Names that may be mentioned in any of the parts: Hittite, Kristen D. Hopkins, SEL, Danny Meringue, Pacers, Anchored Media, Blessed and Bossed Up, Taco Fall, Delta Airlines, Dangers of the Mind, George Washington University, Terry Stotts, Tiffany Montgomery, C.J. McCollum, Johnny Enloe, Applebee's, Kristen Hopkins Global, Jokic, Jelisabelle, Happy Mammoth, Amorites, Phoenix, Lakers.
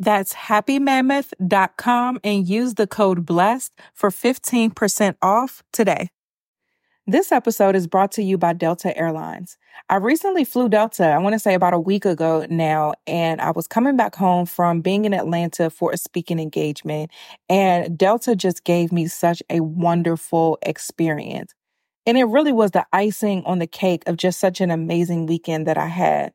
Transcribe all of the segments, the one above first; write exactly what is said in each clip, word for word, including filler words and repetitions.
That's happy mammoth dot com and use the code BLESSED for fifteen percent off today. This episode is brought to you by Delta Airlines. I recently flew Delta, I want to say about a week ago now, and I was coming back home from being in Atlanta for a speaking engagement, and Delta just gave me such a wonderful experience. And it really was the icing on the cake of just such an amazing weekend that I had.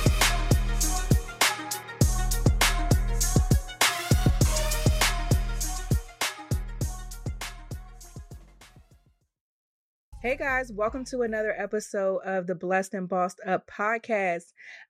Hey guys, welcome to another episode of the Blessed and Bossed Up podcast.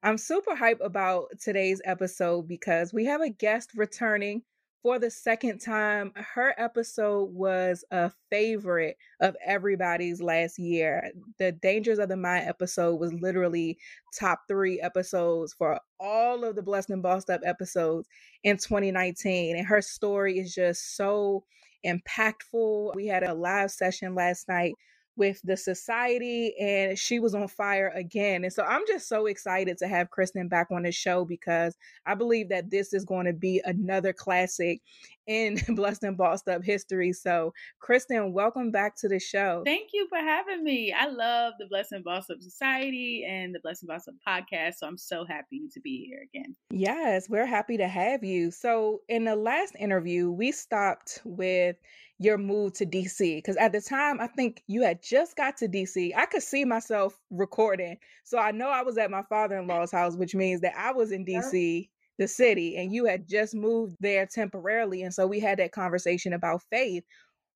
I'm super hyped about today's episode because we have a guest returning for the second time. Her episode was a favorite of everybody's last year. The Dangers of the Mind episode was literally top three episodes for all of the Blessed and Bossed Up episodes in twenty nineteen. And her story is just so impactful. We had a live session last night with the society, and she was on fire again. And so I'm just so excited to have Kristen back on the show because I believe that this is going to be another classic in Blessed and Bossed Up history. So Kristen, welcome back to the show. Thank you for having me. I love the Blessed and Bossed Up Society and the Blessed and Bossed Up podcast. So I'm so happy to be here again. Yes, we're happy to have you. So in the last interview, we stopped with your move to D C, because at the time, I think you had just got to D C. I could see myself recording. So I know I was at my father-in-law's house, which means that I was in D C, the city, and you had just moved there temporarily. And so we had that conversation about faith.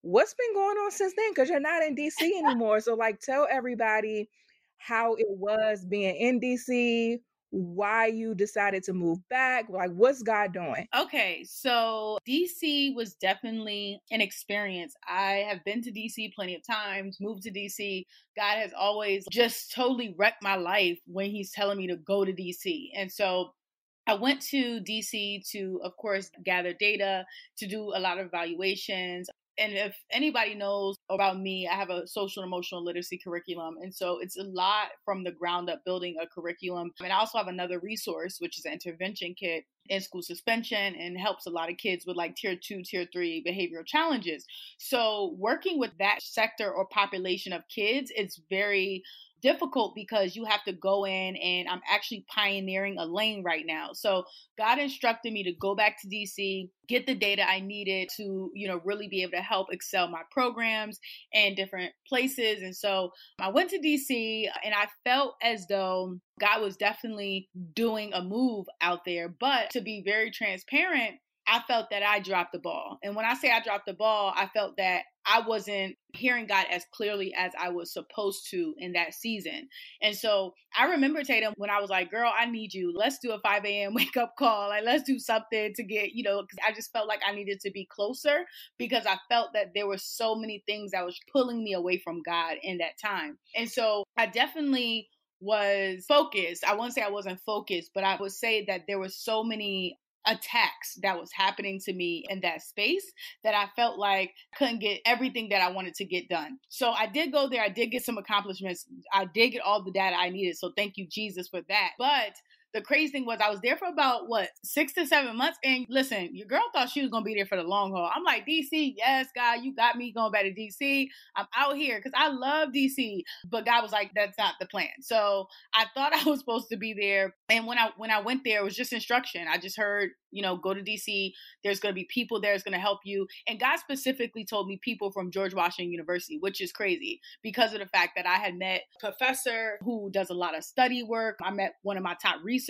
What's been going on since then? Because you're not in D C anymore. So like, tell everybody how it was being in D C, why you decided to move back, like what's God doing? Okay, so D C was definitely an experience. I have been to D C plenty of times, moved to D C. God has always just totally wrecked my life when he's telling me to go to D C. And so I went to D C to, of course, gather data, to do a lot of evaluations. And if anybody knows about me, I have a social and emotional literacy curriculum. And so it's a lot from the ground up building a curriculum. And I also have another resource, which is an intervention kit in school suspension, and helps a lot of kids with like tier two, tier three behavioral challenges. So working with that sector or population of kids, it's very difficult because you have to go in, and I'm actually pioneering a lane right now. So God instructed me to go back to D C, get the data I needed to, you know, really be able to help excel my programs and different places. And so I went to D C and I felt as though God was definitely doing a move out there. But to be very transparent, I felt that I dropped the ball. And when I say I dropped the ball, I felt that I wasn't hearing God as clearly as I was supposed to in that season. And so I remember, Tatum, when I was like, girl, I need you. Let's do a five a.m. wake up call. Like, let's do something to get, you know, because I just felt like I needed to be closer, because I felt that there were so many things that was pulling me away from God in that time. And so I definitely was focused. I won't say I wasn't focused, but I would say that there were so many attacks that was happening to me in that space that I felt like I couldn't get everything that I wanted to get done. So I did go there. I did get some accomplishments. I did get all the data I needed. So thank you, Jesus, for that. But the crazy thing was I was there for about, what, six to seven months. And listen, your girl thought she was going to be there for the long haul. I'm like, D C, yes, God, you got me going back to D C. I'm out here because I love D C. But God was like, that's not the plan. So I thought I was supposed to be there. And when I when I went there, it was just instruction. I just heard, you know, go to D C. There's going to be people there. It's going to help you. And God specifically told me people from George Washington University, which is crazy because of the fact that I had met a professor who does a lot of study work. I met one of my top researchers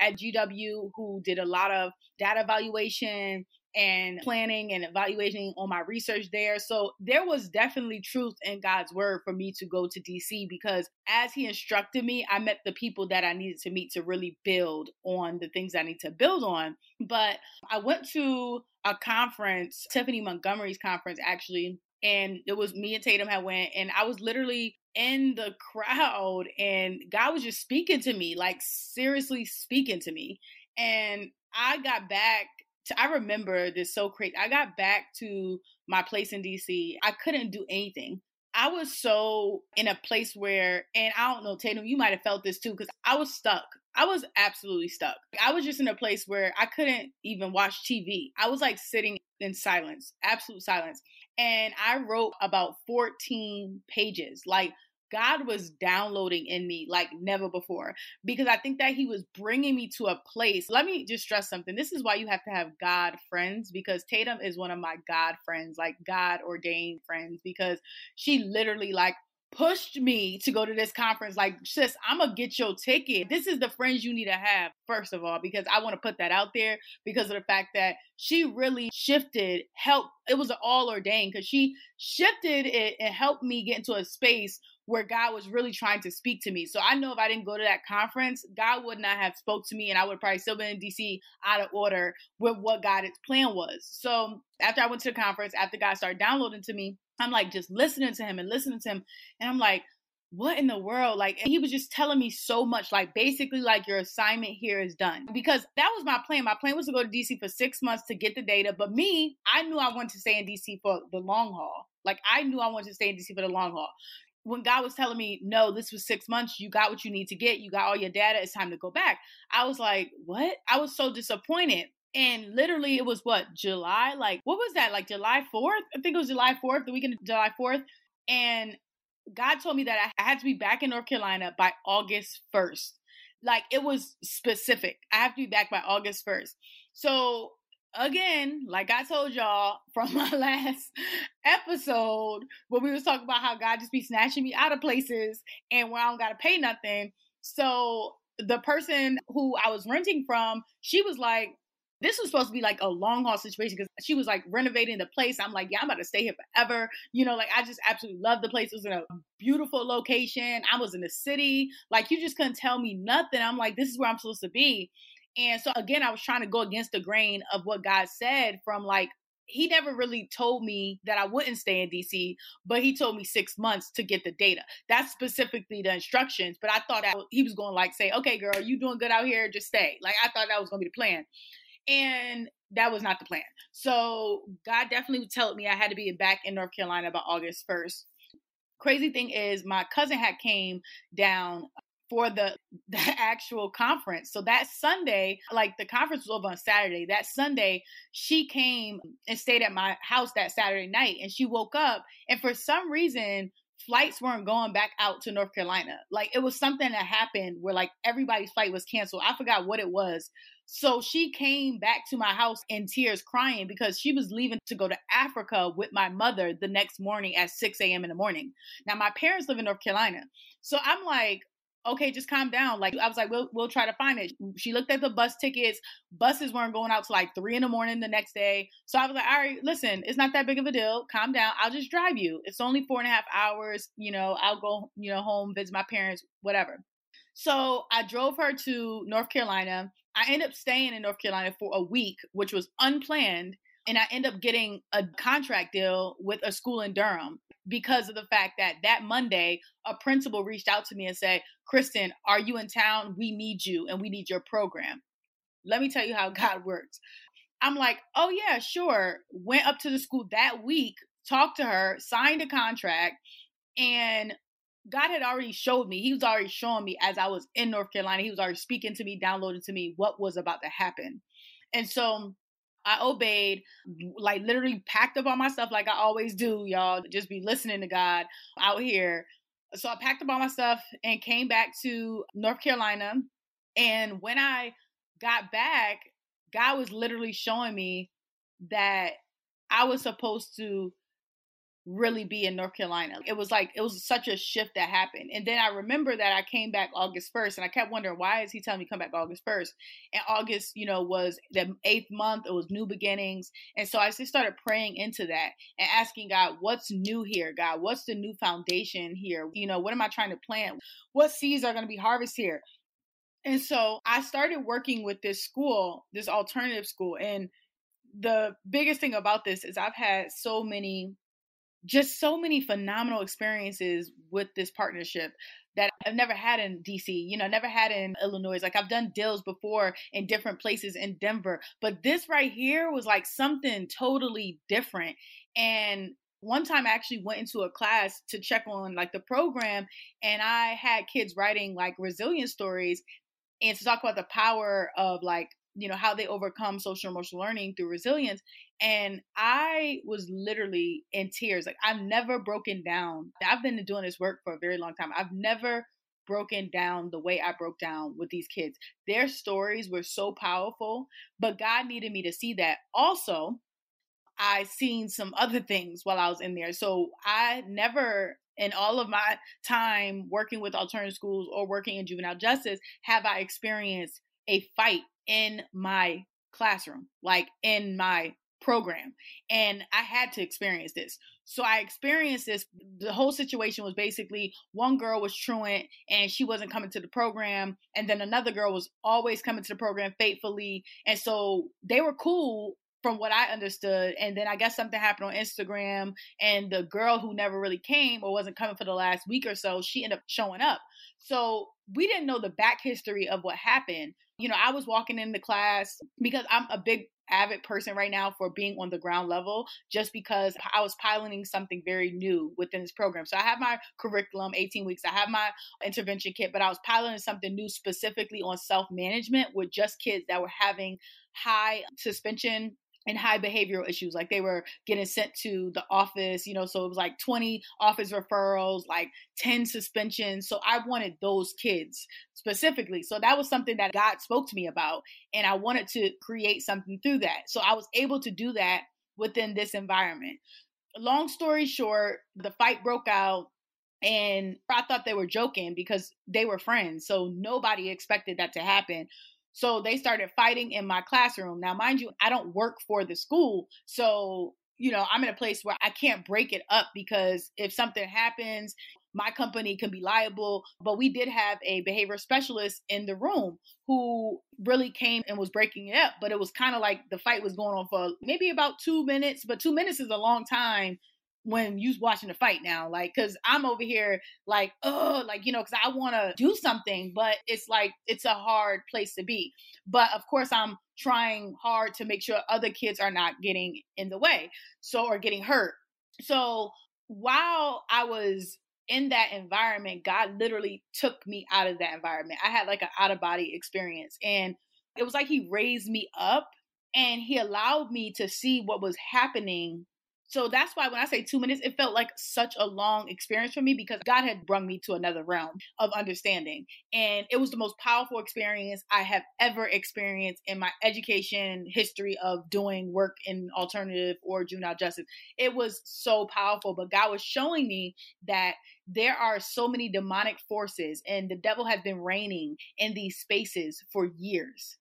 at G W who did a lot of data evaluation and planning and evaluating on my research there. So there was definitely truth in God's word for me to go to D C, because as he instructed me, I met the people that I needed to meet to really build on the things I need to build on. But I went to a conference, Tiffany Montgomery's conference, actually, and it was me and Tatum had went, and I was literally in the crowd, and God was just speaking to me, like seriously speaking to me. And I got back to, I remember this so crazy. I got back to my place in D C. I couldn't do anything. I was so in a place where, and I don't know, Tatum, you might've felt this too, because I was stuck. I was absolutely stuck. I was just in a place where I couldn't even watch T V. I was like sitting in silence, absolute silence. And I wrote about fourteen pages. Like, God was downloading in me like never before, because I think that he was bringing me to a place. Let me just stress something. This is why you have to have God friends, because Tatum is one of my God friends, like God ordained friends, because she literally like pushed me to go to this conference. Like, sis, I'm going to get your ticket. This is the friends you need to have, first of all, because I want to put that out there, because of the fact that she really shifted, helped. It was all ordained, because she shifted it and helped me get into a space where God was really trying to speak to me. So I know if I didn't go to that conference, God would not have spoke to me, and I would probably still been in D C out of order with what God's plan was. So after I went to the conference, after God started downloading to me, I'm like just listening to him and listening to him. And I'm like, what in the world? Like, and he was just telling me so much, like basically like your assignment here is done, because that was my plan. My plan was to go to D C for six months to get the data. But me, I knew I wanted to stay in D C for the long haul. Like I knew I wanted to stay in D C for the long haul. When God was telling me, no, this was six months, you got what you need to get, you got all your data, it's time to go back. I was like, what? I was so disappointed. And literally it was what, July? Like, what was that? Like July fourth? I think it was July fourth, the weekend of July fourth. And God told me that I had to be back in North Carolina by August first. Like it was specific. I have to be back by August first. So again, like I told y'all from my last episode, where we was talking about how God just be snatching me out of places and where I don't got to pay nothing. So the person who I was renting from, she was like, this was supposed to be like a long haul situation, because she was like renovating the place. I'm like, yeah, I'm about to stay here forever. You know, like I just absolutely love the place. It was in a beautiful location. I was in the city. Like you just couldn't tell me nothing. I'm like, this is where I'm supposed to be. And so again, I was trying to go against the grain of what God said, from like, he never really told me that I wouldn't stay in D C, but he told me six months to get the data. That's specifically the instructions. But I thought that he was going to like say, okay, girl, you doing good out here, just stay. Like I thought that was going to be the plan. And that was not the plan. So God definitely told me I had to be back in North Carolina by August first. Crazy thing is my cousin had came down for the, the actual conference. So that Sunday, like the conference was over on Saturday. That Sunday, she came and stayed at my house that Saturday night, and she woke up, and for some reason, flights weren't going back out to North Carolina. Like it was something that happened where like everybody's flight was canceled. I forgot what it was. So she came back to my house in tears crying because she was leaving to go to Africa with my mother the next morning at six a.m. in the morning. Now my parents live in North Carolina. So I'm like, okay, just calm down. Like I was like, we'll, we'll try to find it. She looked at the bus tickets. Buses weren't going out till like three in the morning the next day. So I was like, all right, listen, it's not that big of a deal. Calm down. I'll just drive you. It's only four and a half hours. You know, I'll go, you know, home, visit my parents, whatever. So I drove her to North Carolina. I ended up staying in North Carolina for a week, which was unplanned. And I ended up getting a contract deal with a school in Durham, because of the fact that that Monday, a principal reached out to me and said, Kristen, are you in town? We need you and we need your program. Let me tell you how God works. I'm like, oh yeah, sure. Went up to the school that week, talked to her, signed a contract, and God had already showed me. He was already showing me as I was in North Carolina. He was already speaking to me, downloading to me what was about to happen. And so I obeyed, like literally packed up on myself like I always do, y'all. Just be listening to God out here. So I packed up all my stuff and came back to North Carolina. And when I got back, God was literally showing me that I was supposed to really be in North Carolina. It was like, it was such a shift that happened. And then I remember that I came back August first, and I kept wondering, why is he telling me come back August first? And August, you know, was the eighth month. It was new beginnings. And so I just started praying into that and asking God, what's new here, God? What's the new foundation here? You know, what am I trying to plant? What seeds are going to be harvested here? And so I started working with this school, this alternative school. And the biggest thing about this is I've had so many Just so many phenomenal experiences with this partnership that I've never had in D C, you know, never had in Illinois. Like I've done deals before in different places in Denver, but this right here was like something totally different. And one time I actually went into a class to check on like the program, and I had kids writing like resilience stories and to talk about the power of like, you know, how they overcome social emotional learning through resilience. And I was literally in tears. Like I've never broken down. I've been doing this work for a very long time. I've never broken down the way I broke down with these kids. Their stories were so powerful, but God needed me to see that. Also, I seen some other things while I was in there. So I never, in all of my time working with alternative schools or working in juvenile justice, have I experienced a fight in my classroom, like in my program. And I had to experience this. So I experienced this. The whole situation was basically one girl was truant and she wasn't coming to the program. And then another girl was always coming to the program faithfully. And so they were cool from what I understood. And then I guess something happened on Instagram, and the girl who never really came or wasn't coming for the last week or so, she ended up showing up. So we didn't know the back history of what happened. You know, I was walking in the class because I'm a big avid person right now for being on the ground level, just because I was piloting something very new within this program. So I have my curriculum, eighteen weeks, I have my intervention kit, but I was piloting something new specifically on self-management with just kids that were having high suspension and high behavioral issues. Like they were getting sent to the office, you know, so it was like twenty office referrals, like ten suspensions. So I wanted those kids specifically. So that was something that God spoke to me about, and I wanted to create something through that. So I was able to do that within this environment. Long story short, the fight broke out, and I thought they were joking because they were friends. So nobody expected that to happen. So they started fighting in my classroom. Now, mind you, I don't work for the school. So, you know, I'm in a place where I can't break it up because if something happens, my company can be liable. But we did have a behavioral specialist in the room who really came and was breaking it up. But it was kind of like the fight was going on for maybe about two minutes. But two minutes is a long time when you're watching the fight now, like, cause I'm over here like, oh, like, you know, cause I want to do something, but it's like, it's a hard place to be. But of course I'm trying hard to make sure other kids are not getting in the way, so or getting hurt. So while I was in that environment, God literally took me out of that environment. I had like an out-of-body experience, and it was like he raised me up and he allowed me to see what was happening. So that's why when I say two minutes, it felt like such a long experience for me, because God had brought me to another realm of understanding. And it was the most powerful experience I have ever experienced in my education history of doing work in alternative or juvenile justice. It was so powerful, but God was showing me that there are so many demonic forces and the devil has been reigning in these spaces for years.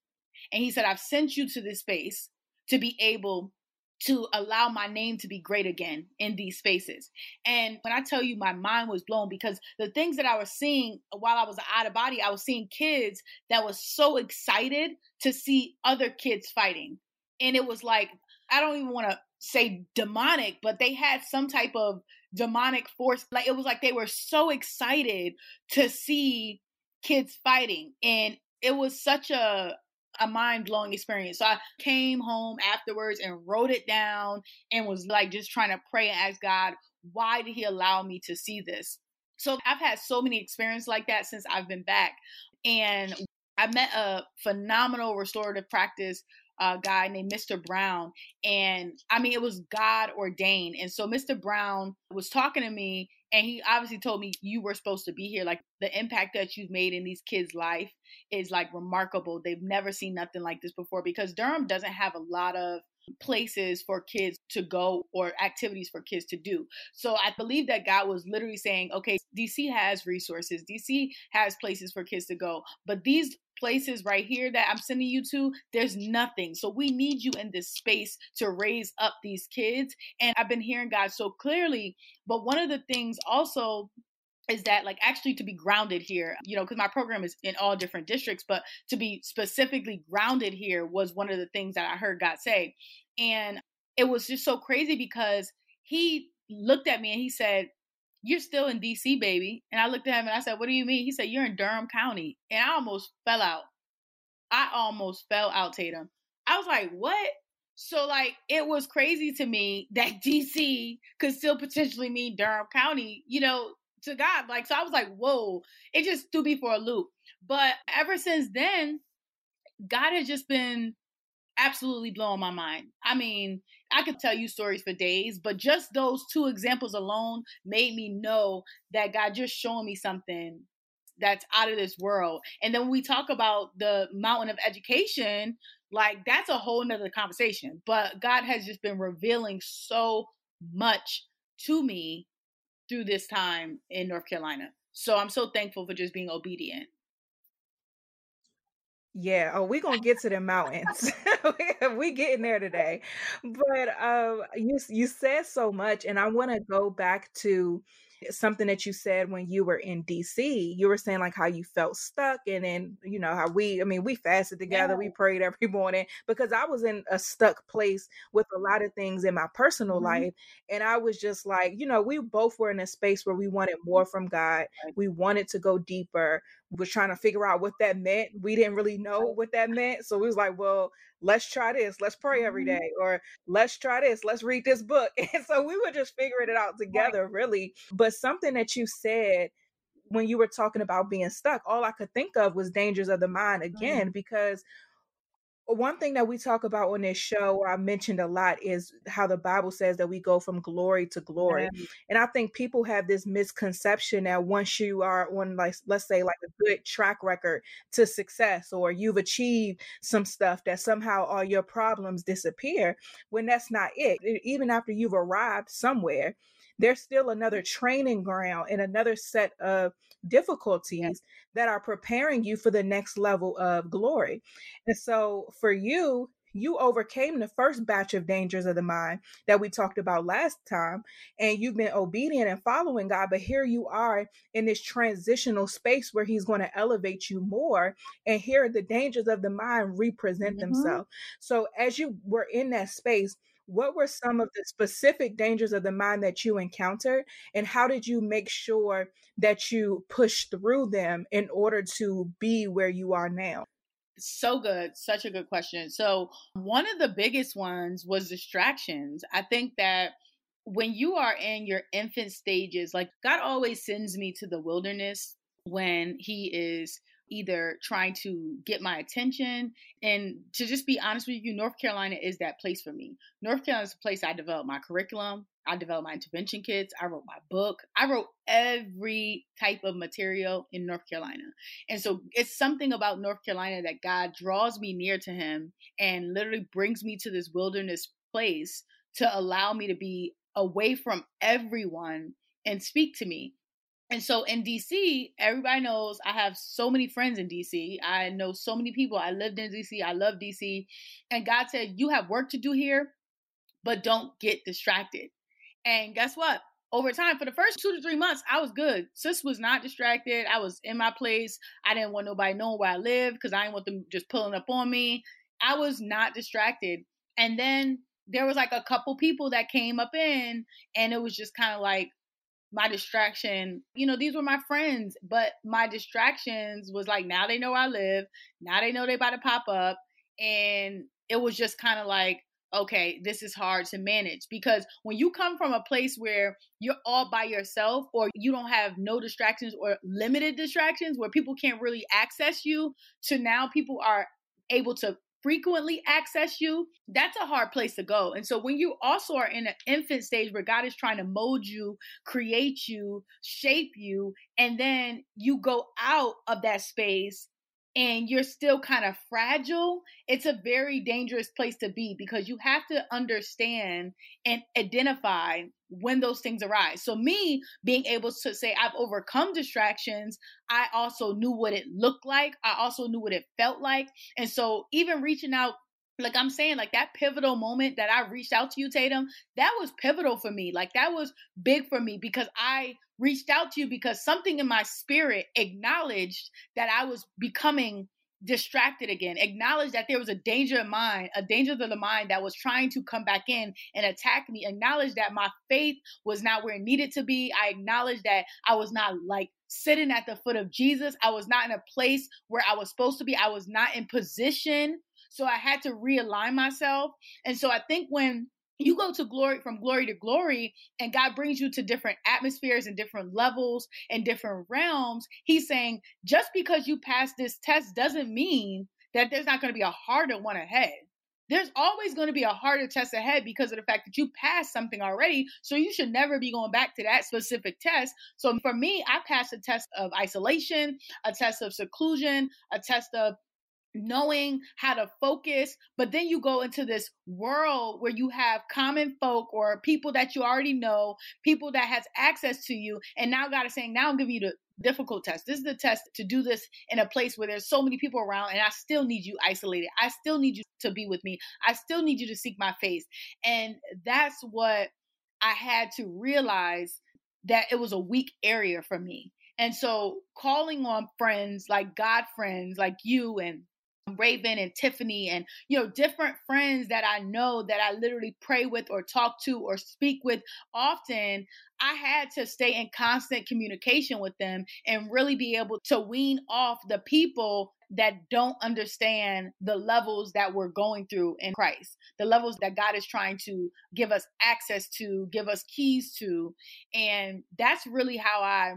And he said, I've sent you to this space to be able to allow my name to be great again in these spaces. And when I tell you, my mind was blown, because the things that I was seeing while I was out of body, I was seeing kids that was so excited to see other kids fighting. And it was like, I don't even want to say demonic, but they had some type of demonic force. Like, it was like they were so excited to see kids fighting. And it was such a a mind-blowing experience. So I came home afterwards and wrote it down and was like just trying to pray and ask God, why did he allow me to see this? So I've had so many experiences like that since I've been back. And I met a phenomenal restorative practice uh, guy named Mister Brown. And I mean, it was God ordained. And so Mister Brown was talking to me, and he obviously told me, you were supposed to be here. Like, the impact that you've made in these kids' life is like remarkable. They've never seen nothing like this before, because Durham doesn't have a lot of places for kids to go or activities for kids to do. So I believe that God was literally saying, okay, D C has resources. D C has places for kids to go. But these places right here that I'm sending you to, there's nothing. So we need you in this space to raise up these kids. And I've been hearing God so clearly. But one of the things also is that, like, actually to be grounded here, you know, because my program is in all different districts, but to be specifically grounded here was one of the things that I heard God say. And it was just so crazy, because he looked at me and he said, you're still in D C, baby. And I looked at him and I said, what do you mean? He said, you're in Durham County. And I almost fell out. I almost fell out, Tatum. I was like, what? So like, it was crazy to me that D C could still potentially mean Durham County, you know, to God. Like, so I was like, whoa, it just threw me for a loop. But ever since then, God has just been absolutely blowing my mind. I mean, I could tell you stories for days, but just those two examples alone made me know that God just showing me something that's out of this world. And then when we talk about the mountain of education, like, that's a whole nother conversation. But God has just been revealing so much to me through this time in North Carolina. So I'm so thankful for just being obedient. Yeah. Oh, we're going to get to the mountains. We're getting there today. But uh, you, you said so much. And I want to go back to something that you said when you were in D C. You were saying like how you felt stuck. And then, you know, how we, I mean, we fasted together. Yeah. We prayed every morning, because I was in a stuck place with a lot of things in my personal mm-hmm. life. And I was just like, you know, we both were in a space where we wanted more from God. We wanted to go deeper. Was trying to figure out what that meant. We didn't really know what that meant. So we was like, well, let's try this. Let's pray every day, or let's try this. Let's read this book. And so we were just figuring it out together, really. But something that you said when you were talking about being stuck, all I could think of was Dangers of the Mind again, because one thing that we talk about on this show, I mentioned a lot, is how the Bible says that we go from glory to glory. Mm-hmm. And I think people have this misconception that once you are on, like, let's say like a good track record to success, or you've achieved some stuff, that somehow all your problems disappear, when that's not it. Even after you've arrived somewhere, there's still another training ground and another set of difficulties that are preparing you for the next level of glory. And so for you, you overcame the first batch of Dangers of the Mind that we talked about last time, and you've been obedient and following God. But here you are in this transitional space where he's going to elevate you more. And here the Dangers of the Mind represent mm-hmm. themselves. So as you were in that space, what were some of the specific Dangers of the Mind that you encountered, and how did you make sure that you pushed through them in order to be where you are now? So good. Such a good question. So one of the biggest ones was distractions. I think that when you are in your infant stages, like God always sends me to the wilderness when he is either trying to get my attention. And to just be honest with you, North Carolina is that place for me. North Carolina is the place I developed my curriculum. I developed my intervention kits. I wrote my book. I wrote every type of material in North Carolina. And so it's something about North Carolina that God draws me near to him and literally brings me to this wilderness place to allow me to be away from everyone and speak to me. And so in D C, everybody knows I have so many friends in D C. I know so many people. I lived in D C. I love D C. And God said, you have work to do here, but don't get distracted. And guess what? Over time, for the first two to three months, I was good. Sis was not distracted. I was in my place. I didn't want nobody knowing where I lived because I didn't want them just pulling up on me. I was not distracted. And then there was like a couple people that came up in, and it was just kind of like my distraction. You know, these were my friends, but my distractions was like, now they know where I live. Now they know they about to pop up. And it was just kind of like, okay, this is hard to manage, because when you come from a place where you're all by yourself or you don't have no distractions or limited distractions where people can't really access you, to now people are able to frequently access you, that's a hard place to go. And so when you also are in an infant stage where God is trying to mold you, create you, shape you, and then you go out of that space and you're still kind of fragile, it's a very dangerous place to be, because you have to understand and identify when those things arise. So me being able to say I've overcome distractions, I also knew what it looked like. I also knew what it felt like. And so even reaching out, like I'm saying, like that pivotal moment that I reached out to you, Tatum, that was pivotal for me. Like that was big for me, because I reached out to you because something in my spirit acknowledged that I was becoming distracted again, acknowledged that there was a danger in mind, a danger to the mind that was trying to come back in and attack me, acknowledged that my faith was not where it needed to be. I acknowledged that I was not like sitting at the foot of Jesus. I was not in a place where I was supposed to be. I was not in position. So I had to realign myself. And so I think when you go to glory, from glory to glory, and God brings you to different atmospheres and different levels and different realms, he's saying, just because you passed this test doesn't mean that there's not going to be a harder one ahead. There's always going to be a harder test ahead because of the fact that you passed something already. So you should never be going back to that specific test. So for me, I passed a test of isolation, a test of seclusion, a test of knowing how to focus. But then you go into this world where you have common folk or people that you already know, people that has access to you. And now God is saying, now I'm giving you the difficult test. This is the test to do this in a place where there's so many people around, and I still need you isolated. I still need you to be with me. I still need you to seek my face. And that's what I had to realize, that it was a weak area for me. And so calling on friends, like God friends, like you and Raven and Tiffany and, you know, different friends that I know that I literally pray with or talk to or speak with often, I had to stay in constant communication with them and really be able to wean off the people that don't understand the levels that we're going through in Christ, the levels that God is trying to give us access to, give us keys to. And that's really how I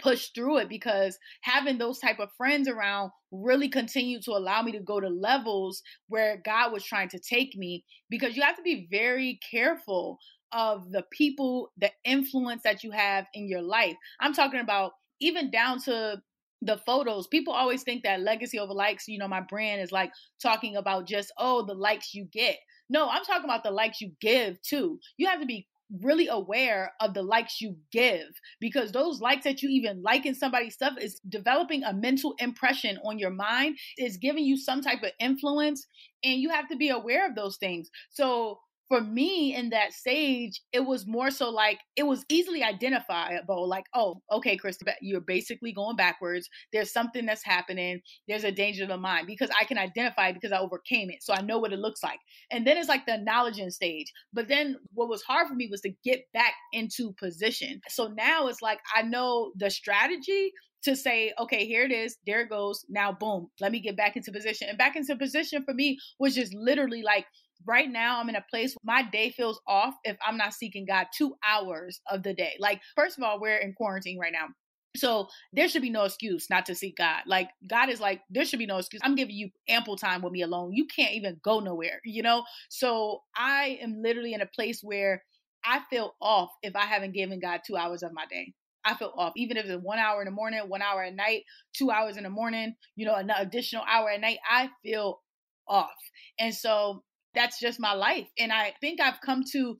push through it, because having those type of friends around really continued to allow me to go to levels where God was trying to take me, because you have to be very careful of the people, the influence that you have in your life. I'm talking about even down to the photos. People always think that legacy over likes, you know, my brand is like talking about just, oh, the likes you get. No, I'm talking about the likes you give too. You have to be really aware of the likes you give, because those likes that you even like in somebody's stuff is developing a mental impression on your mind, is giving you some type of influence, and you have to be aware of those things. So for me in that stage, it was more so like, it was easily identifiable. Like, oh, okay, Chris, you're basically going backwards. There's something that's happening. There's a danger to the mind, because I can identify it because I overcame it. So I know what it looks like. And then it's like the acknowledging stage. But then what was hard for me was to get back into position. So now it's like, I know the strategy, to say, okay, here it is. There it goes. Now, boom, let me get back into position. And back into position for me was just literally like, right now, I'm in a place where my day feels off if I'm not seeking God two hours of the day. Like, first of all, we're in quarantine right now. So there should be no excuse not to seek God. Like, God is like, there should be no excuse. I'm giving you ample time with me alone. You can't even go nowhere, you know? So I am literally in a place where I feel off if I haven't given God two hours of my day. I feel off, even if it's one hour in the morning, one hour at night, two hours in the morning, you know, an additional hour at night, I feel off. And so that's just my life. And I think I've come to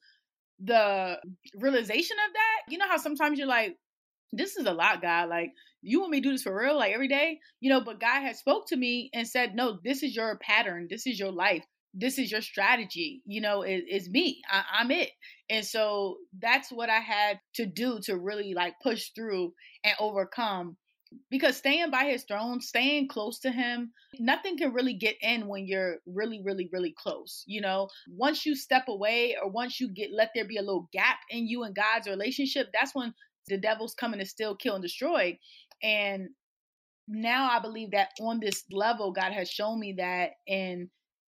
the realization of that. You know how sometimes you're like, this is a lot, God. Like, you want me to do this for real, like every day? You know, but God has spoke to me and said, no, this is your pattern. This is your life. This is your strategy. You know, it, it's me. I, I'm it. And so that's what I had to do to really like push through and overcome, because staying by his throne, staying close to him, nothing can really get in when you're really, really, really close. You know, once you step away or once you get, let there be a little gap in you and God's relationship, that's when the devil's coming to steal, kill, and destroy. And now I believe that on this level, God has shown me that. And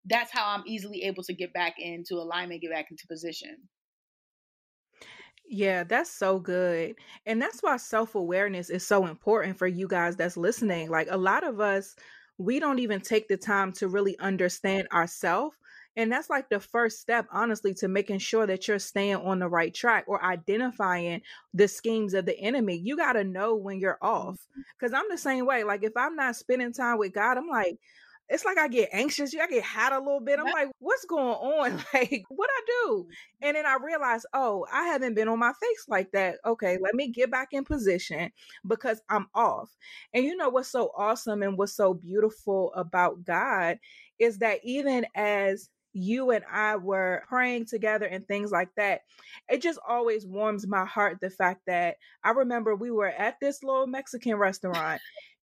that's how I'm easily able to get back into alignment, get back into position. Yeah, that's so good. And that's why self-awareness is so important for you guys that's listening. Like, a lot of us, we don't even take the time to really understand ourselves. And that's like the first step, honestly, to making sure that you're staying on the right track or identifying the schemes of the enemy. You got to know when you're off, because I'm the same way. Like, if I'm not spending time with God, I'm like, it's like I get anxious. I get hot a little bit. I'm like, what's going on? Like, what I do? And then I realize, oh, I haven't been on my face like that. Okay, let me get back in position because I'm off. And you know what's so awesome and what's so beautiful about God is that even as you and I were praying together and things like that, it just always warms my heart, the fact that I remember we were at this little Mexican restaurant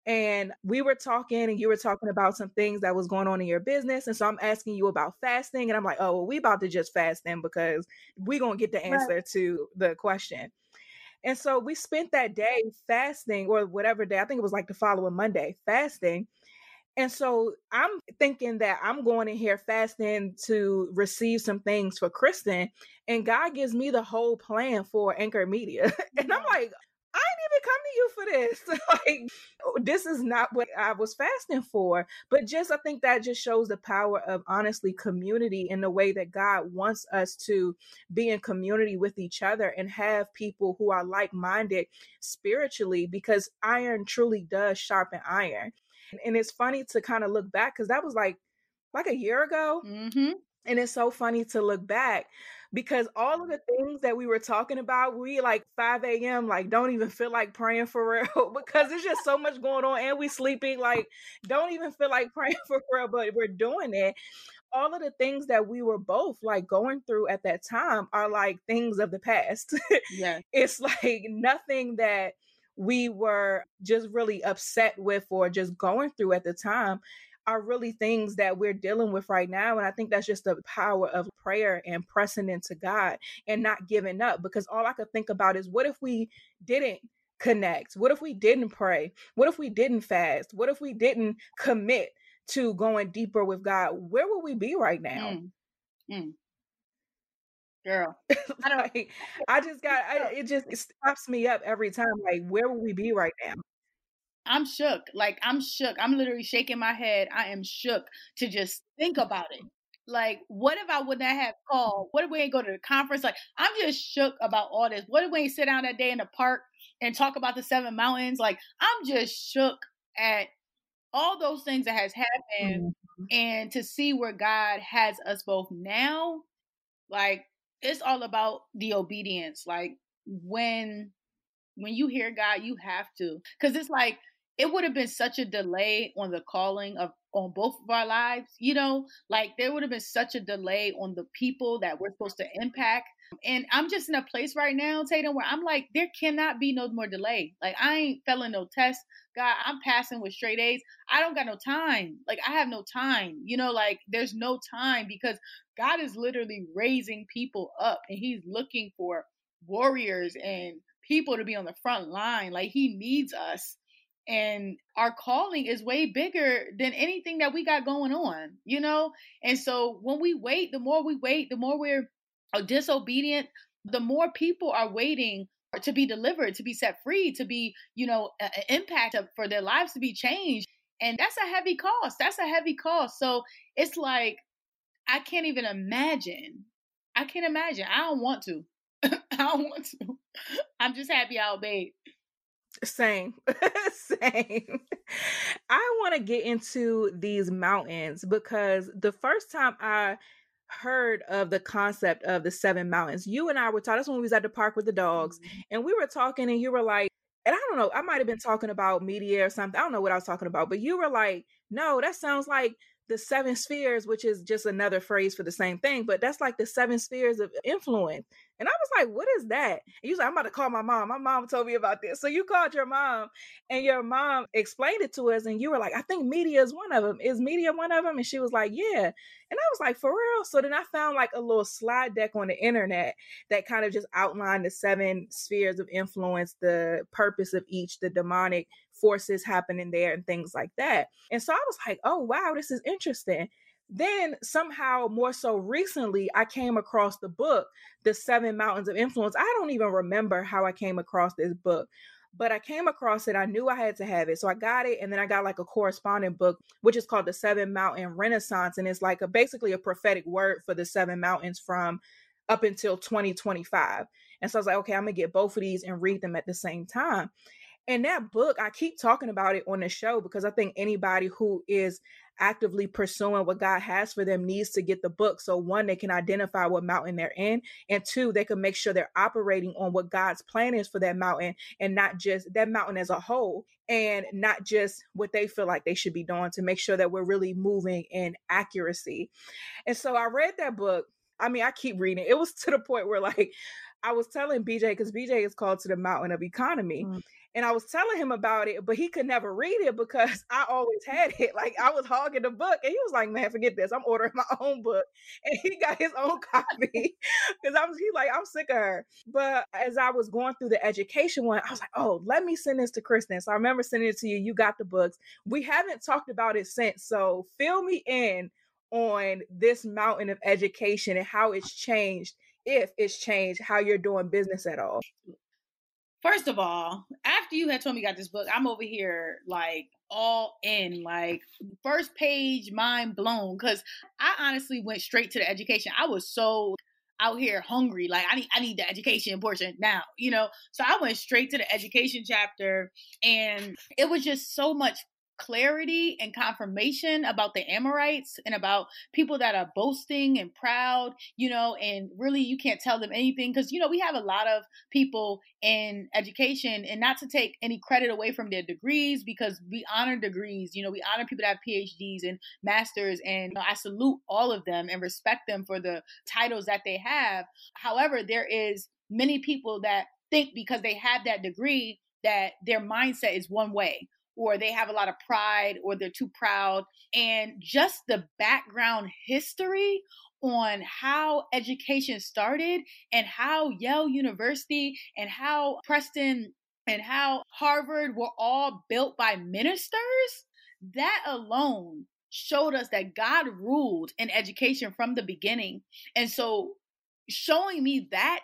and we were talking and you were talking about some things that was going on in your business. And so I'm asking you about fasting and I'm like, oh, well, we about to just fast then because we're going to get the answer right to the question. And so we spent that day fasting, or whatever day, I think it was like the following Monday, fasting. And so I'm thinking that I'm going in here fasting to receive some things for Kristen. And God gives me the whole plan for Anchored Media. And I'm like, I didn't even come to you for this. Like, this is not what I was fasting for. But just, I think that just shows the power of, honestly, community in the way that God wants us to be in community with each other and have people who are like-minded spiritually, because iron truly does sharpen iron. And it's funny to kind of look back, because that was like, like a year ago. Mm-hmm. And it's so funny to look back because all of the things that we were talking about, we like five a.m., like don't even feel like praying for real because there's just so much going on and we sleeping, like don't even feel like praying for real, but we're doing it. All of the things that we were both like going through at that time are like things of the past. Yeah. It's like nothing that we were just really upset with or just going through at the time are really things that we're dealing with right now. And I think that's just the power of prayer and pressing into God and not giving up, because all I could think about is, what if we didn't connect? What if we didn't pray? What if we didn't fast? What if we didn't commit to going deeper with God? Where would we be right now? Mm. Mm. Girl, I don't. Like, I just got. I, it just it stops me up every time. Like, where will we be right now? I'm shook. Like, I'm shook. I'm literally shaking my head. I am shook to just think about it. Like, what if I would not have called? What if we ain't go to the conference? Like, I'm just shook about all this. What if we ain't sit down that day in the park and talk about the seven mountains? Like, I'm just shook at all those things that has happened, mm-hmm. and to see where God has us both now, like. It's all about the obedience. Like when, when you hear God, you have to, cause it's like, it would have been such a delay on the calling of, on both of our lives, you know, like there would have been such a delay on the people that we're supposed to impact. And I'm just in a place right now, Tatum, where I'm like, there cannot be no more delay. Like I ain't failing no test. God, I'm passing with straight A's. I don't got no time. Like I have no time, you know, like there's no time because God is literally raising people up and he's looking for warriors and people to be on the front line. Like he needs us And our calling is way bigger than anything that we got going on, you know? And so when we wait, the more we wait, the more we're disobedient, the more people are waiting to be delivered, to be set free, to be, you know, an impact for their lives to be changed. And that's a heavy cost. That's a heavy cost. So it's like, I can't even imagine. I can't imagine. I don't want to. I don't want to. I'm just happy I obeyed. Same. Same. I want to get into these mountains, because the first time I heard of the concept of the seven mountains, you and I were talking, that's when we was at the park with the dogs, and we were talking, and you were like, and I don't know, I might have been talking about media or something. I don't know what I was talking about, but you were like, no, that sounds like the seven spheres, which is just another phrase for the same thing, but that's like the seven spheres of influence. And I was like, what is that? And you was like, I'm about to call my mom. My mom told me about this. So you called your mom, and your mom explained it to us. And you were like, I think media is one of them. Is media one of them? And she was like, yeah. And I was like, for real? So then I found like a little slide deck on the internet that kind of just outlined the seven spheres of influence, the purpose of each, the demonic forces happening there, and things like that. And so I was like, oh, wow, this is interesting. Then somehow more so recently, I came across the book, The Seven Mountains of Influence. I don't even remember how I came across this book, but I came across it. I knew I had to have it. So I got it. And then I got like a correspondent book, which is called The Seven Mountain Renaissance. And it's like a, basically a prophetic word for the seven mountains from up until twenty twenty-five. And so I was like, okay, I'm going to get both of these and read them at the same time. And that book, I keep talking about it on the show, because I think anybody who is actively pursuing what God has for them needs to get the book. So one, they can identify what mountain they're in, and two, they can make sure they're operating on what God's plan is for that mountain, and not just that mountain as a whole, and not just what they feel like they should be doing, to make sure that we're really moving in accuracy. And so I read that book. I mean, I keep reading. It was to the point where, like, I was telling B J, because B J is called to the mountain of economy. Mm. And I was telling him about it, but he could never read it because I always had it. Like, I was hogging the book, and he was like, man, forget this. I'm ordering my own book. And he got his own copy because I was, he's like, I'm sick of her. But as I was going through the education one, I was like, oh, let me send this to Kristen. So I remember sending it to you. You got the books. We haven't talked about it since. So fill me in on this mountain of education and how it's changed, if it's changed, how you're doing business at all. First of all, after you had told me you got this book, I'm over here like all in, like first page, mind blown. Cause I honestly went straight to the education. I was so out here hungry. Like I need, I need the education portion now, you know? So I went straight to the education chapter, and it was just so much clarity and confirmation about the Amorites and about people that are boasting and proud, you know, and really you can't tell them anything, because, you know, we have a lot of people in education, and not to take any credit away from their degrees, because we honor degrees, you know, we honor people that have P H Ds and masters, and you know, I salute all of them and respect them for the titles that they have. However, there is many people that think because they have that degree that their mindset is one way, or they have a lot of pride, or they're too proud. And just the background history on how education started, and how Yale University and how Princeton and how Harvard were all built by ministers, that alone showed us that God ruled in education from the beginning. And so showing me that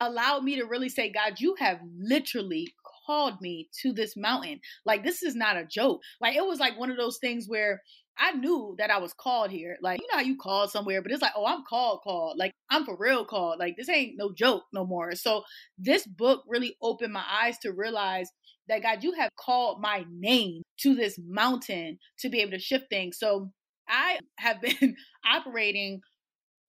allowed me to really say, God, you have literally called me to this mountain. Like, this is not a joke. Like, it was like one of those things where I knew that I was called here. Like, you know how you called somewhere, but it's like, oh, I'm called, called. Like, I'm for real called. Like, this ain't no joke no more. So this book really opened my eyes to realize that, God, you have called my name to this mountain to be able to shift things. So I have been operating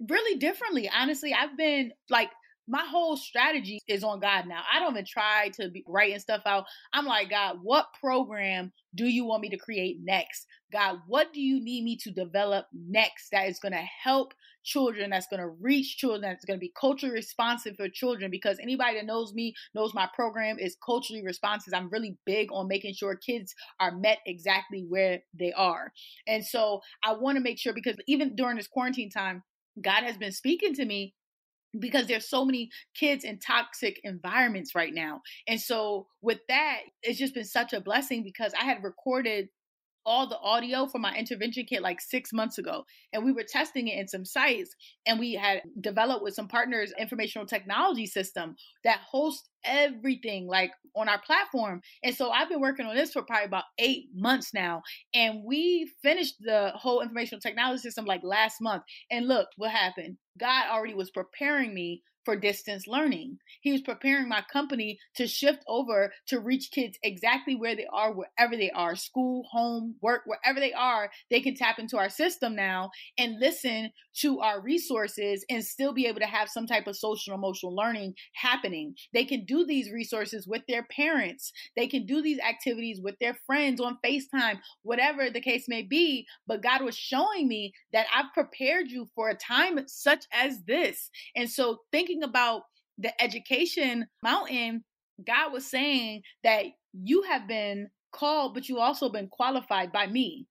really differently. Honestly, I've been like, my whole strategy is on God now. I don't even try to be writing stuff out. I'm like, God, what program do you want me to create next? God, what do you need me to develop next that is going to help children, that's going to reach children, that's going to be culturally responsive for children? Because anybody that knows me knows my program is culturally responsive. I'm really big on making sure kids are met exactly where they are. And so I want to make sure, because even during this quarantine time, God has been speaking to me because there's so many kids in toxic environments right now. And so with that, it's just been such a blessing because I had recorded all the audio for my intervention kit like six months ago. And we were testing it in some sites, and we had developed with some partners informational technology system that hosts everything like on our platform. And so I've been working on this for probably about eight months now. And we finished the whole informational technology system like last month. And look what happened. God already was preparing me for distance learning. He was preparing my company to shift over to reach kids exactly where they are, wherever they are, school, home, work, wherever they are, they can tap into our system now and listen to our resources and still be able to have some type of social and emotional learning happening. They can do these resources with their parents. They can do these activities with their friends on FaceTime, whatever the case may be. But God was showing me that I've prepared you for a time such as this. And so thinking about the education mountain, God was saying that you have been called, but you also been qualified by me.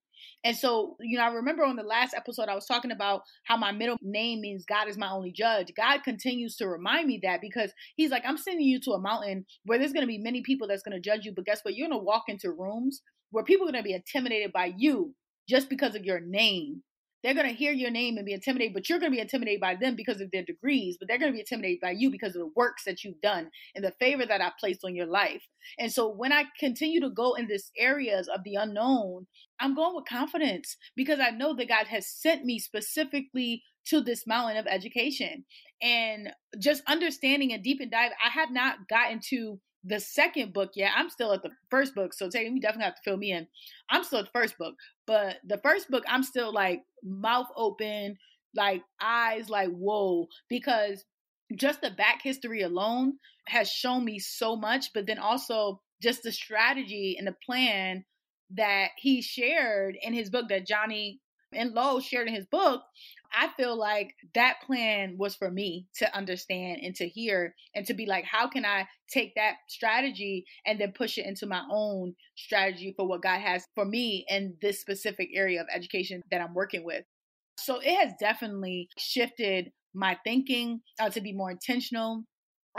And so, you know, I remember on the last episode, I was talking about how my middle name means God is my only judge. God continues to remind me that, because he's like, I'm sending you to a mountain where there's going to be many people that's going to judge you. But guess what? You're going to walk into rooms where people are going to be intimidated by you just because of your name. They're going to hear your name and be intimidated, but you're going to be intimidated by them because of their degrees, but they're going to be intimidated by you because of the works that you've done and the favor that I placed on your life. And so when I continue to go in these areas of the unknown, I'm going with confidence because I know that God has sent me specifically to this mountain of education. And just understanding and deep and dive, I have not gotten to the second book yet. I'm still at the first book. So Tatum, you definitely have to fill me in. I'm still at the first book, but the first book, I'm still like mouth open, like eyes, like, whoa, because just the back history alone has shown me so much, but then also just the strategy and the plan that he shared in his book that Johnny and Lowe shared in his book. I feel like that plan was for me to understand and to hear and to be like, how can I take that strategy and then push it into my own strategy for what God has for me in this specific area of education that I'm working with? So it has definitely shifted my thinking uh, to be more intentional.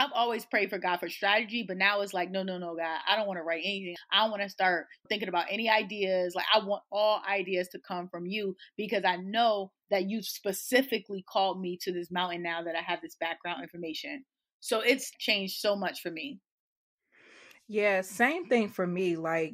I've always prayed for God for strategy, but now it's like, no, no, no, God, I don't want to write anything. I don't want to start thinking about any ideas. Like, I want all ideas to come from you because I know that you've specifically called me to this mountain now that I have this background information. So it's changed so much for me. Yeah, same thing for me. Like,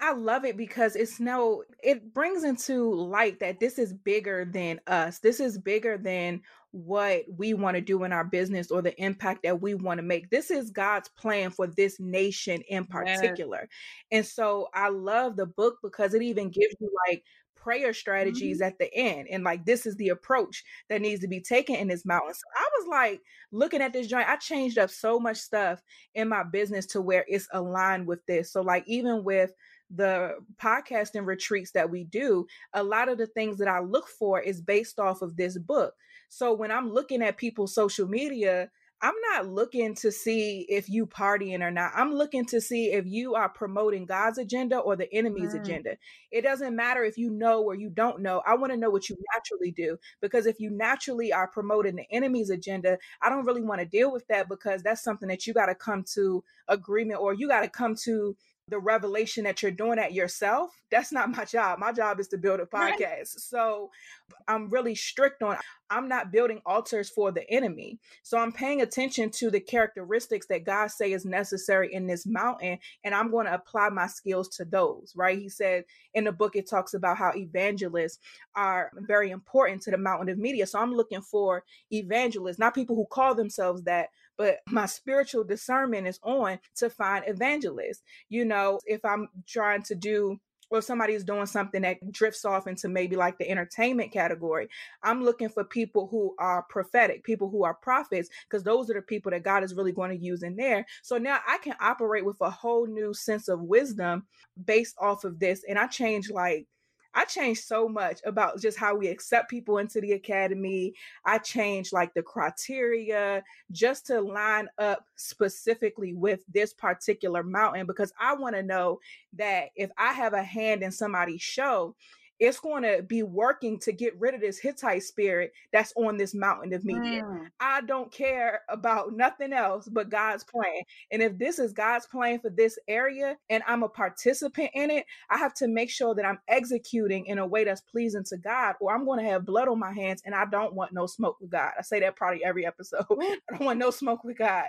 I love it because it's no, it brings into light that this is bigger than us. This is bigger than what we want to do in our business or the impact that we want to make. This is God's plan for this nation in particular. Yeah. And so I love the book because it even gives you like prayer strategies mm-hmm. at the end. And like, this is the approach that needs to be taken in this mountain. So I was like looking at this joint, I changed up so much stuff in my business to where it's aligned with this. So like, even with the podcast and retreats that we do, a lot of the things that I look for is based off of this book. So when I'm looking at people's social media, I'm not looking to see if you partying or not. I'm looking to see if you are promoting God's agenda or the enemy's mm. agenda. It doesn't matter if you know or you don't know. I want to know what you naturally do, because if you naturally are promoting the enemy's agenda, I don't really want to deal with that, because that's something that you got to come to agreement, or you got to come to the revelation that you're doing at yourself. That's not my job. My job is to build a podcast. Right. So I'm really strict on, I'm not building altars for the enemy. So I'm paying attention to the characteristics that God say is necessary in this mountain. And I'm going to apply my skills to those, right? He said in the book, it talks about how evangelists are very important to the mountain of media. So I'm looking for evangelists, not people who call themselves that, but my spiritual discernment is on to find evangelists. You know, if I'm trying to do, or if somebody's doing something that drifts off into maybe like the entertainment category, I'm looking for people who are prophetic, people who are prophets, because those are the people that God is really going to use in there. So now I can operate with a whole new sense of wisdom based off of this. And I change like I changed so much about just how we accept people into the academy. I changed like the criteria just to line up specifically with this particular mountain, because I want to know that if I have a hand in somebody's show, it's going to be working to get rid of this Hittite spirit that's on this mountain of media. Mm. I don't care about nothing else but God's plan. And if this is God's plan for this area and I'm a participant in it, I have to make sure that I'm executing in a way that's pleasing to God, or I'm going to have blood on my hands, and I don't want no smoke with God. I say that probably every episode. I don't want no smoke with God.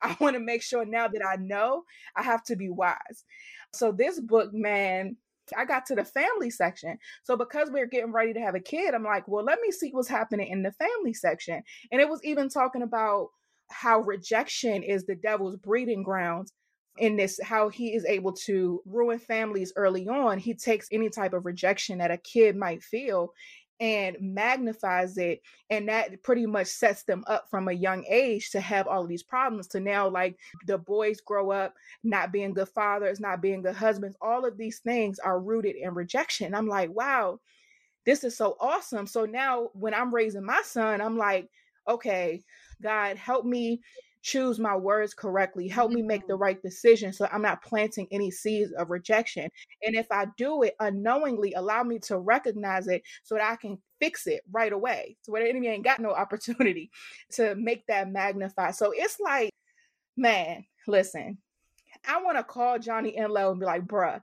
I want to make sure now that I know I have to be wise. So this book, man, I got to the family section. So because we we're getting ready to have a kid, I'm like, well, let me see what's happening in the family section. And it was even talking about how rejection is the devil's breeding grounds in this, how he is able to ruin families early on. He takes any type of rejection that a kid might feel and magnifies it. And that pretty much sets them up from a young age to have all of these problems. To now, like, the boys grow up not being good fathers, not being good husbands. All of these things are rooted in rejection. I'm like, wow, this is so awesome. So now when I'm raising my son, I'm like, okay, God, help me choose my words correctly. Help me make the right decision so I'm not planting any seeds of rejection. And if I do it unknowingly, allow me to recognize it so that I can fix it right away. So the enemy ain't got no opportunity to make that magnify. So it's like, man, listen, I want to call Johnny Enloe and be like, bruh,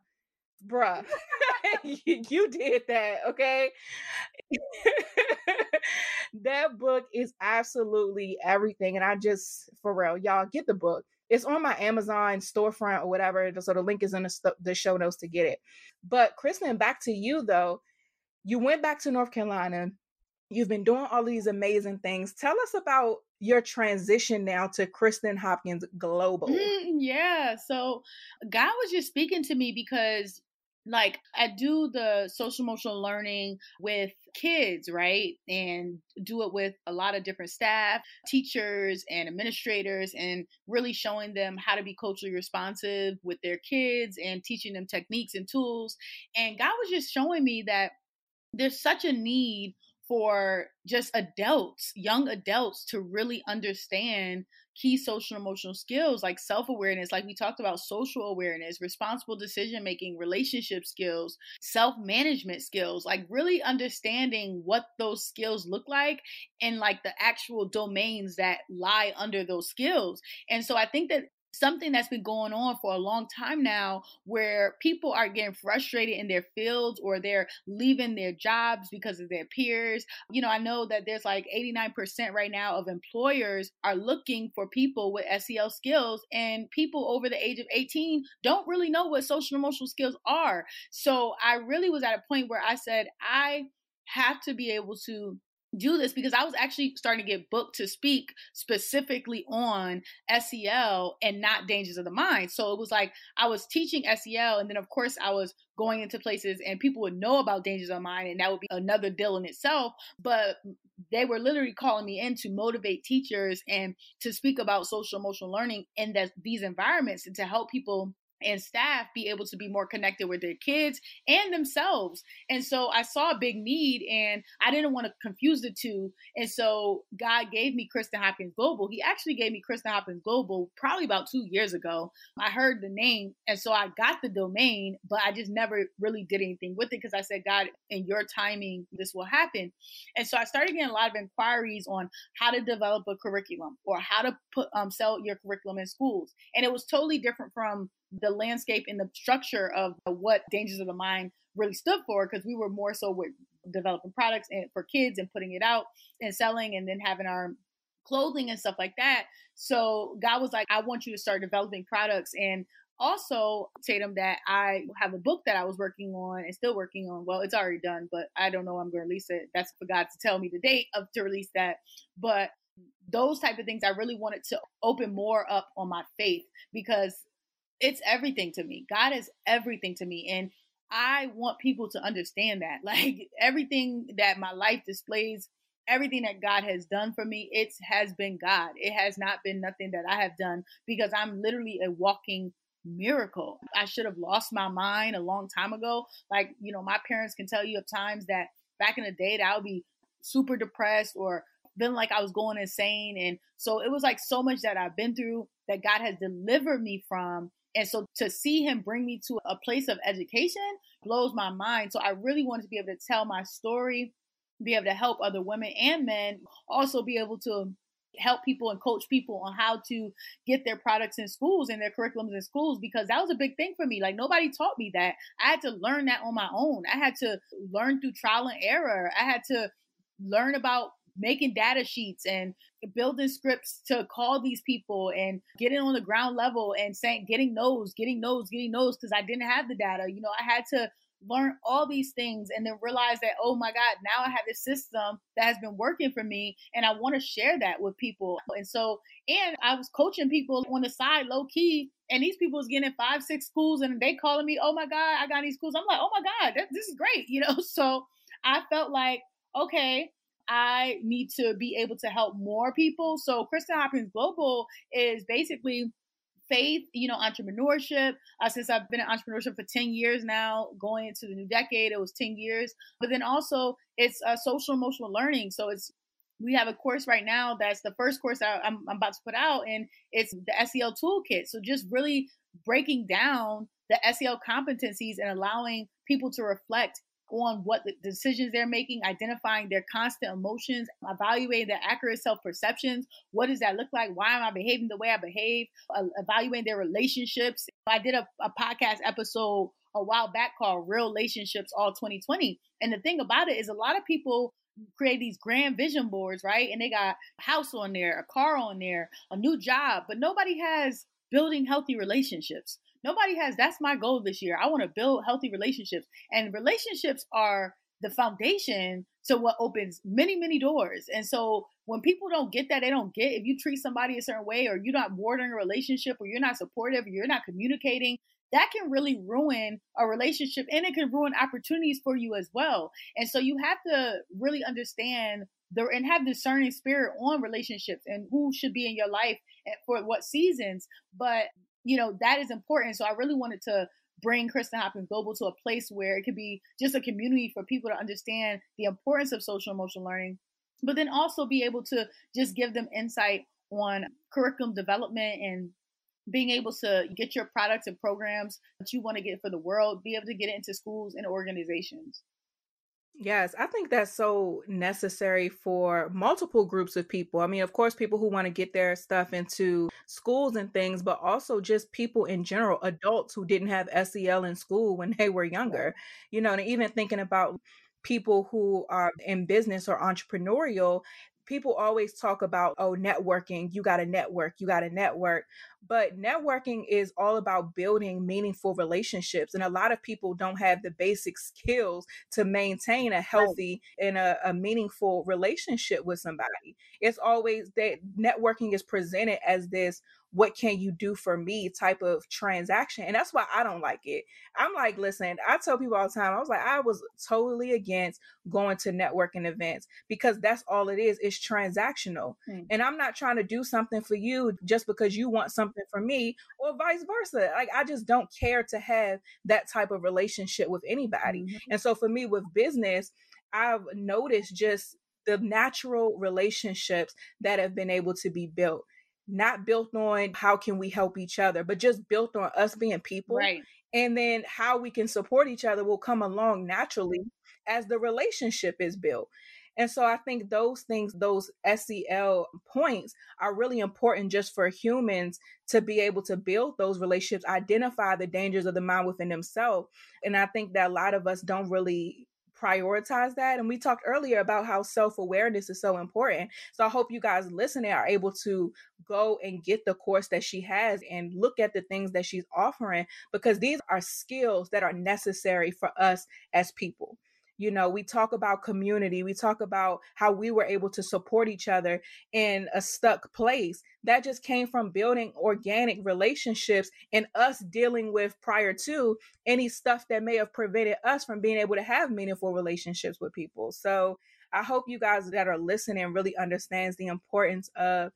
bruh, you did that, okay? That book is absolutely everything. And I just, for real, y'all, get the book. It's on my Amazon storefront or whatever. So the link is in the, st- the show notes to get it. But Kristen, back to you though. You went back to North Carolina. You've been doing all these amazing things. Tell us about your transition now to Kristen Hopkins Global. Mm, yeah. So God was just speaking to me because, like, I do the social emotional learning with kids, right? And do it with a lot of different staff, teachers and administrators, and really showing them how to be culturally responsive with their kids and teaching them techniques and tools. And God was just showing me that there's such a need for just adults, young adults, to really understand key social emotional skills like self-awareness, like we talked about, social awareness, responsible decision-making, relationship skills, self-management skills, like really understanding what those skills look like and like the actual domains that lie under those skills. And so I think that something that's been going on for a long time now, where people are getting frustrated in their fields or they're leaving their jobs because of their peers. You know, I know that there's like eighty-nine percent right now of employers are looking for people with S E L skills, and people over the age of eighteen don't really know what social emotional skills are. So I really was at a point where I said, I have to be able to do this, because I was actually starting to get booked to speak specifically on S E L and not Dangers of the Mind. So it was like I was teaching S E L, and then of course I was going into places and people would know about Dangers of the Mind, and that would be another deal in itself. But they were literally calling me in to motivate teachers and to speak about social emotional learning in that, these environments, and to help people and staff be able to be more connected with their kids and themselves. And so I saw a big need, and I didn't want to confuse the two. And so God gave me Kristen Hopkins Global. He actually gave me Kristen Hopkins Global probably about two years ago. I heard the name, and so I got the domain, but I just never really did anything with it, because I said, God, in your timing, this will happen. And so I started getting a lot of inquiries on how to develop a curriculum or how to put um, sell your curriculum in schools. And it was totally different from the landscape and the structure of what Dangers of the Mind really stood for, because we were more so with developing products and for kids and putting it out and selling, and then having our clothing and stuff like that. So God was like, I want you to start developing products. And also, Tatum, that I have a book that I was working on and still working on. Well, it's already done, but I don't know I'm going to release it. That's for God to tell me the date of to release that. But those type of things, I really wanted to open more up on my faith, because it's everything to me. God is everything to me. And I want people to understand that. Like, everything that my life displays, everything that God has done for me, it has been God. It has not been nothing that I have done, because I'm literally a walking miracle. I should have lost my mind a long time ago. Like, you know, my parents can tell you of times that back in the day that I would be super depressed or been like I was going insane. And so it was like so much that I've been through that God has delivered me from. And so to see him bring me to a place of education blows my mind. So I really wanted to be able to tell my story, be able to help other women and men, also be able to help people and coach people on how to get their products in schools and their curriculums in schools, because that was a big thing for me. Like, nobody taught me that. I had to learn that on my own. I had to learn through trial and error. I had to learn about making data sheets and building scripts to call these people and getting on the ground level and saying, getting no's, getting no's, getting no's, because I didn't have the data. You know, I had to learn all these things and then realize that, oh my God, now I have this system that has been working for me and I want to share that with people. And so, and I was coaching people on the side low key, and these people was getting five, six schools and they calling me, oh my God, I got these schools. I'm like, oh my God, that, this is great. You know, so I felt like, okay, I need to be able to help more people. So Kristen Hopkins Global is basically faith, you know, entrepreneurship. Uh, since I've been in entrepreneurship for ten years now, going into the new decade, it was ten years. But then also it's uh, social emotional learning. So it's, we have a course right now that's the first course I, I'm, I'm about to put out, and it's the S E L toolkit. So just really breaking down the S E L competencies and allowing people to reflect on what the decisions they're making, identifying their constant emotions, evaluating their accurate self-perceptions. What does that look like? Why am I behaving the way I behave? Uh, evaluating their relationships. I did a, a podcast episode a while back called Real Relationships All twenty twenty. And the thing about it is, a lot of people create these grand vision boards, right? And they got a house on there, a car on there, a new job, but nobody has building healthy relationships. Nobody has, that's my goal this year. I want to build healthy relationships. And relationships are the foundation to what opens many, many doors. And so when people don't get that, they don't get, if you treat somebody a certain way, or you're not watering a relationship, or you're not supportive, or you're not communicating, that can really ruin a relationship, and it can ruin opportunities for you as well. And so you have to really understand the, and have discerning spirit on relationships and who should be in your life and for what seasons. But you know, that is important. So I really wanted to bring Kristen Hopkins Global to a place where it could be just a community for people to understand the importance of social emotional learning, but then also be able to just give them insight on curriculum development and being able to get your products and programs that you want to get for the world, be able to get it into schools and organizations. Yes, I think that's so necessary for multiple groups of people. I mean, of course, people who want to get their stuff into schools and things, but also just people in general, adults who didn't have S E L in school when they were younger, you know, and even thinking about people who are in business or entrepreneurial. People always talk about, oh, networking, you got to network, you got to network. But networking is all about building meaningful relationships. And a lot of people don't have the basic skills to maintain a healthy and a, a meaningful relationship with somebody. It's always that networking is presented as this, what can you do for me type of transaction. And that's why I don't like it. I'm like, listen, I tell people all the time, I was like, I was totally against going to networking events, because that's all it is. It's transactional. Mm. And I'm not trying to do something for you just because you want something from me, or vice versa. Like, I just don't care to have that type of relationship with anybody. Mm-hmm. And so for me with business, I've noticed just the natural relationships that have been able to be built. Not built on how can we help each other, but just built on us being people. Right. And then how we can support each other will come along naturally as the relationship is built. And so I think those things, those S E L points are really important just for humans to be able to build those relationships, identify the dangers of the mind within themselves. And I think that a lot of us don't really prioritize that. And we talked earlier about how self-awareness is so important. So I hope you guys listening are able to go and get the course that she has and look at the things that she's offering, because these are skills that are necessary for us as people. You know, we talk about community. We talk about how we were able to support each other in a stuck place. That just came from building organic relationships and us dealing with prior to any stuff that may have prevented us from being able to have meaningful relationships with people. So I hope you guys that are listening really understands the importance of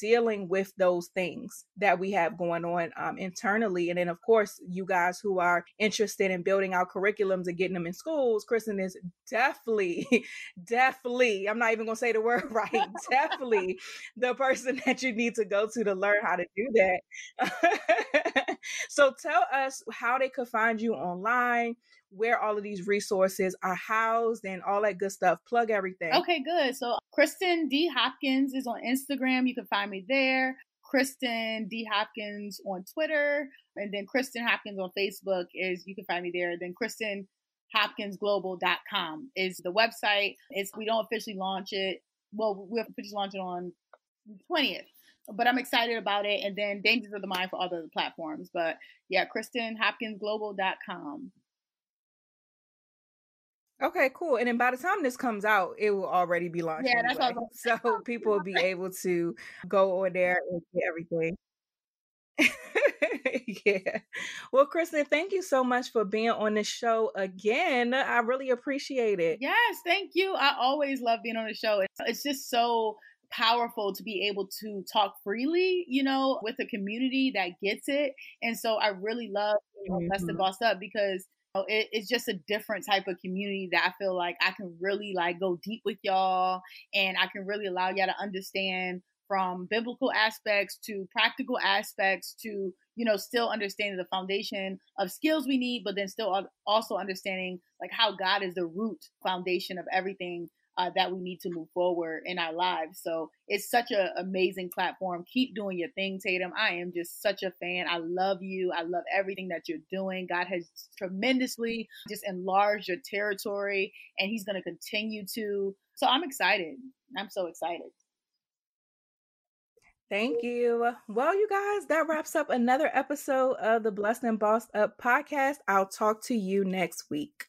dealing with those things that we have going on um, internally. And then, of course, you guys who are interested in building our curriculums and getting them in schools, Kristen is definitely, definitely, I'm not even going to say the word right, definitely the person that you need to go to to learn how to do that. So tell us how they could find you online, where all of these resources are housed and all that good stuff. Plug everything. Okay, good. So Kristen D. Hopkins is on Instagram. You can find me there. Kristen D. Hopkins on Twitter. And then Kristen Hopkins on Facebook is, you can find me there. Then Kristen Hopkins Global dot com is the website. It's, we don't officially launch it. Well, we'll officially launch it on the twentieth, but I'm excited about it. And then Dangers of the Mind for all the platforms. But yeah, Kristen Hopkins Global dot com. Okay, cool. And then by the time this comes out, it will already be launched. Yeah, anyway. That's all. So people will be able to go on there and get everything. Yeah. Well, Kristen, thank you so much for being on the show again. I really appreciate it. Yes, thank you. I always love being on the show. It's just so powerful to be able to talk freely, you know, with a community that gets it. And so I really love, you know, mm-hmm. Blessed and Bossed Up, because It, it's just a different type of community that I feel like I can really like go deep with y'all, and I can really allow y'all to understand from biblical aspects to practical aspects to, you know, still understanding the foundation of skills we need, but then still also understanding like how God is the root foundation of everything uh, that we need to move forward in our lives. So it's such an amazing platform. Keep doing your thing, Tatum. I am just such a fan. I love you. I love everything that you're doing. God has tremendously just enlarged your territory, and he's going to continue to. So I'm excited. I'm so excited. Thank you. Well, you guys, that wraps up another episode of the Blessed and Bossed Up podcast. I'll talk to you next week.